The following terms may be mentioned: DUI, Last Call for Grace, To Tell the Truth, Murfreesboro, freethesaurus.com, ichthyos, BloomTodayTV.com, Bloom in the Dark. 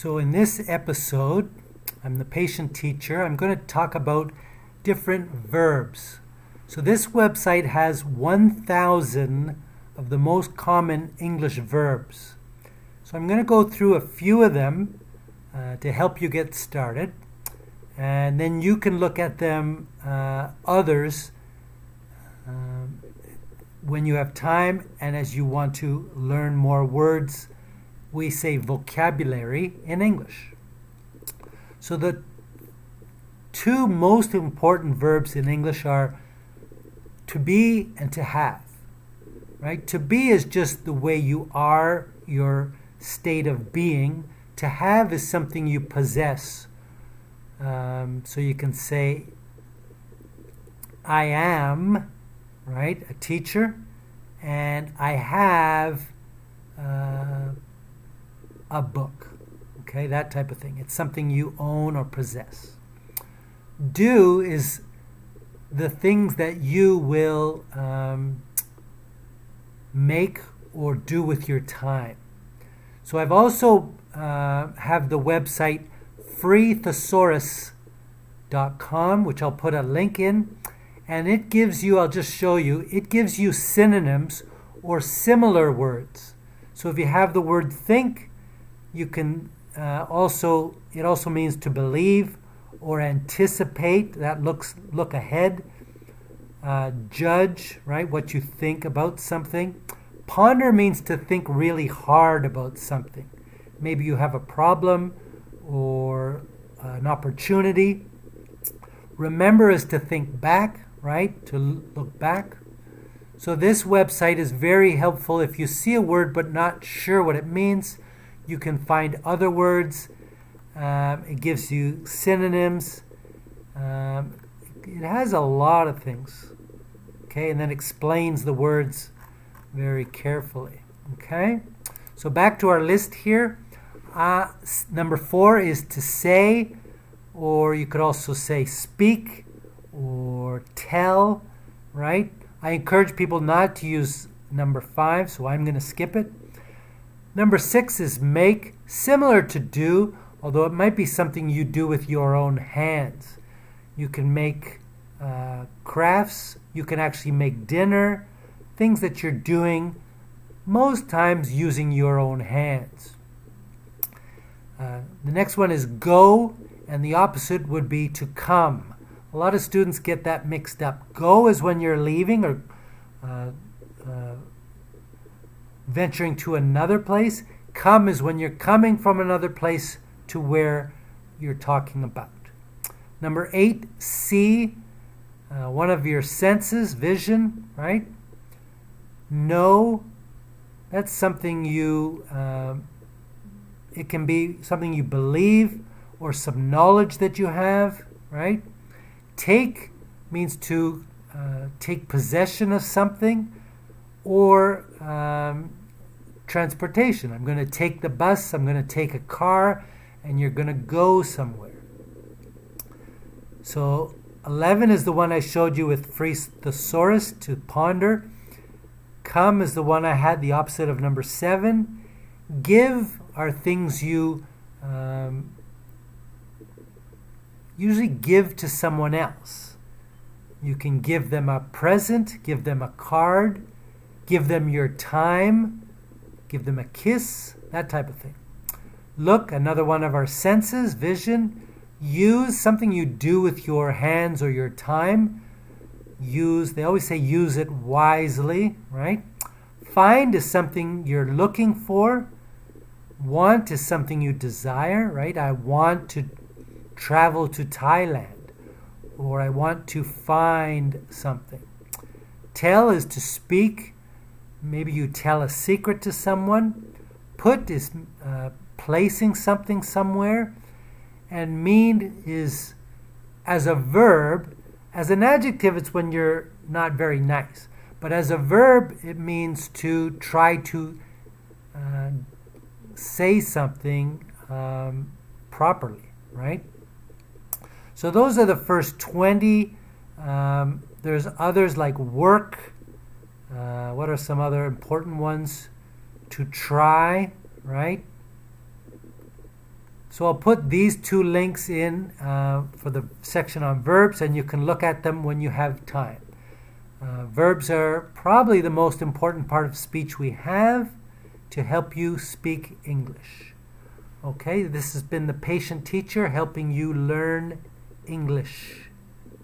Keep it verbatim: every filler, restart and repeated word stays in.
So in this episode, I'm the patient teacher, I'm going to talk about different verbs. So this website has one thousand of the most common English verbs. So I'm going to go through a few of them uh, to help you get started, and then you can look at them uh, others um, when you have time and as you want to learn more words. We say vocabulary in English. So the two most important verbs in English are to be and to have, right? To be is just the way you are, your state of being. To have is something you possess. Um, so you can say, I am, right, a teacher, and I have uh, a book. Okay, that type of thing. It's something you own or possess. Do is the things that you will um, make or do with your time. So I've also uh, have the website free thesaurus dot com, which I'll put a link in, and it gives you, I'll just show you, it gives you synonyms or similar words. So if you have the word think, you can uh, also, it also means to believe or anticipate, that looks look ahead, uh, judge, right, what you think about something. Ponder means to think really hard about something. Maybe you have a problem or an opportunity. Remember is to think back, right, to look back. So this website is very helpful. If you see a word but not sure what it means, you can find other words. Um, it gives you synonyms. Um, it has a lot of things, okay, and then explains the words very carefully, okay? So back to our list here. Uh, number four is to say, or you could also say speak or tell, right? I encourage people not to use number five, so I'm going to skip it. Number six is make, similar to do, although it might be something you do with your own hands. You can make uh, crafts, you can actually make dinner, things that you're doing most times using your own hands. Uh, the next one is go, and the opposite would be to come. A lot of students get that mixed up. Go is when you're leaving or uh, uh, venturing to another place. Come is when you're coming from another place to where you're talking about. Number eight, see, uh, one of your senses, vision, right? Know, that's something you, uh, it can be something you believe or some knowledge that you have, right? Take means to uh, take possession of something, or um, transportation. I'm going to take the bus, I'm going to take a car, and you're going to go somewhere. So eleven is the one I showed you with Free Thesaurus, to ponder. Come is the one I had, the opposite of number seven. Give are things you um, usually give to someone else. You can give them a present, give them a card, give them your time, give them a kiss, that type of thing. Look, another one of our senses, vision. Use, something you do with your hands or your time. Use, they always say use it wisely, right? Find is something you're looking for. Want is something you desire, right? I want to travel to Thailand, or I want to find something. Tell is to speak. Maybe you tell a secret to someone. Put is uh, placing something somewhere. And mean is, as a verb, as an adjective, it's when you're not very nice. But as a verb, it means to try to uh, say something um, properly, right? So those are the first twenty. Um, there's others like work. Uh, what are some other important ones? To try, right? So I'll put these two links in uh, for the section on verbs, and you can look at them when you have time. Uh, verbs are probably the most important part of speech we have to help you speak English. Okay, this has been the Patient Teacher helping you learn English.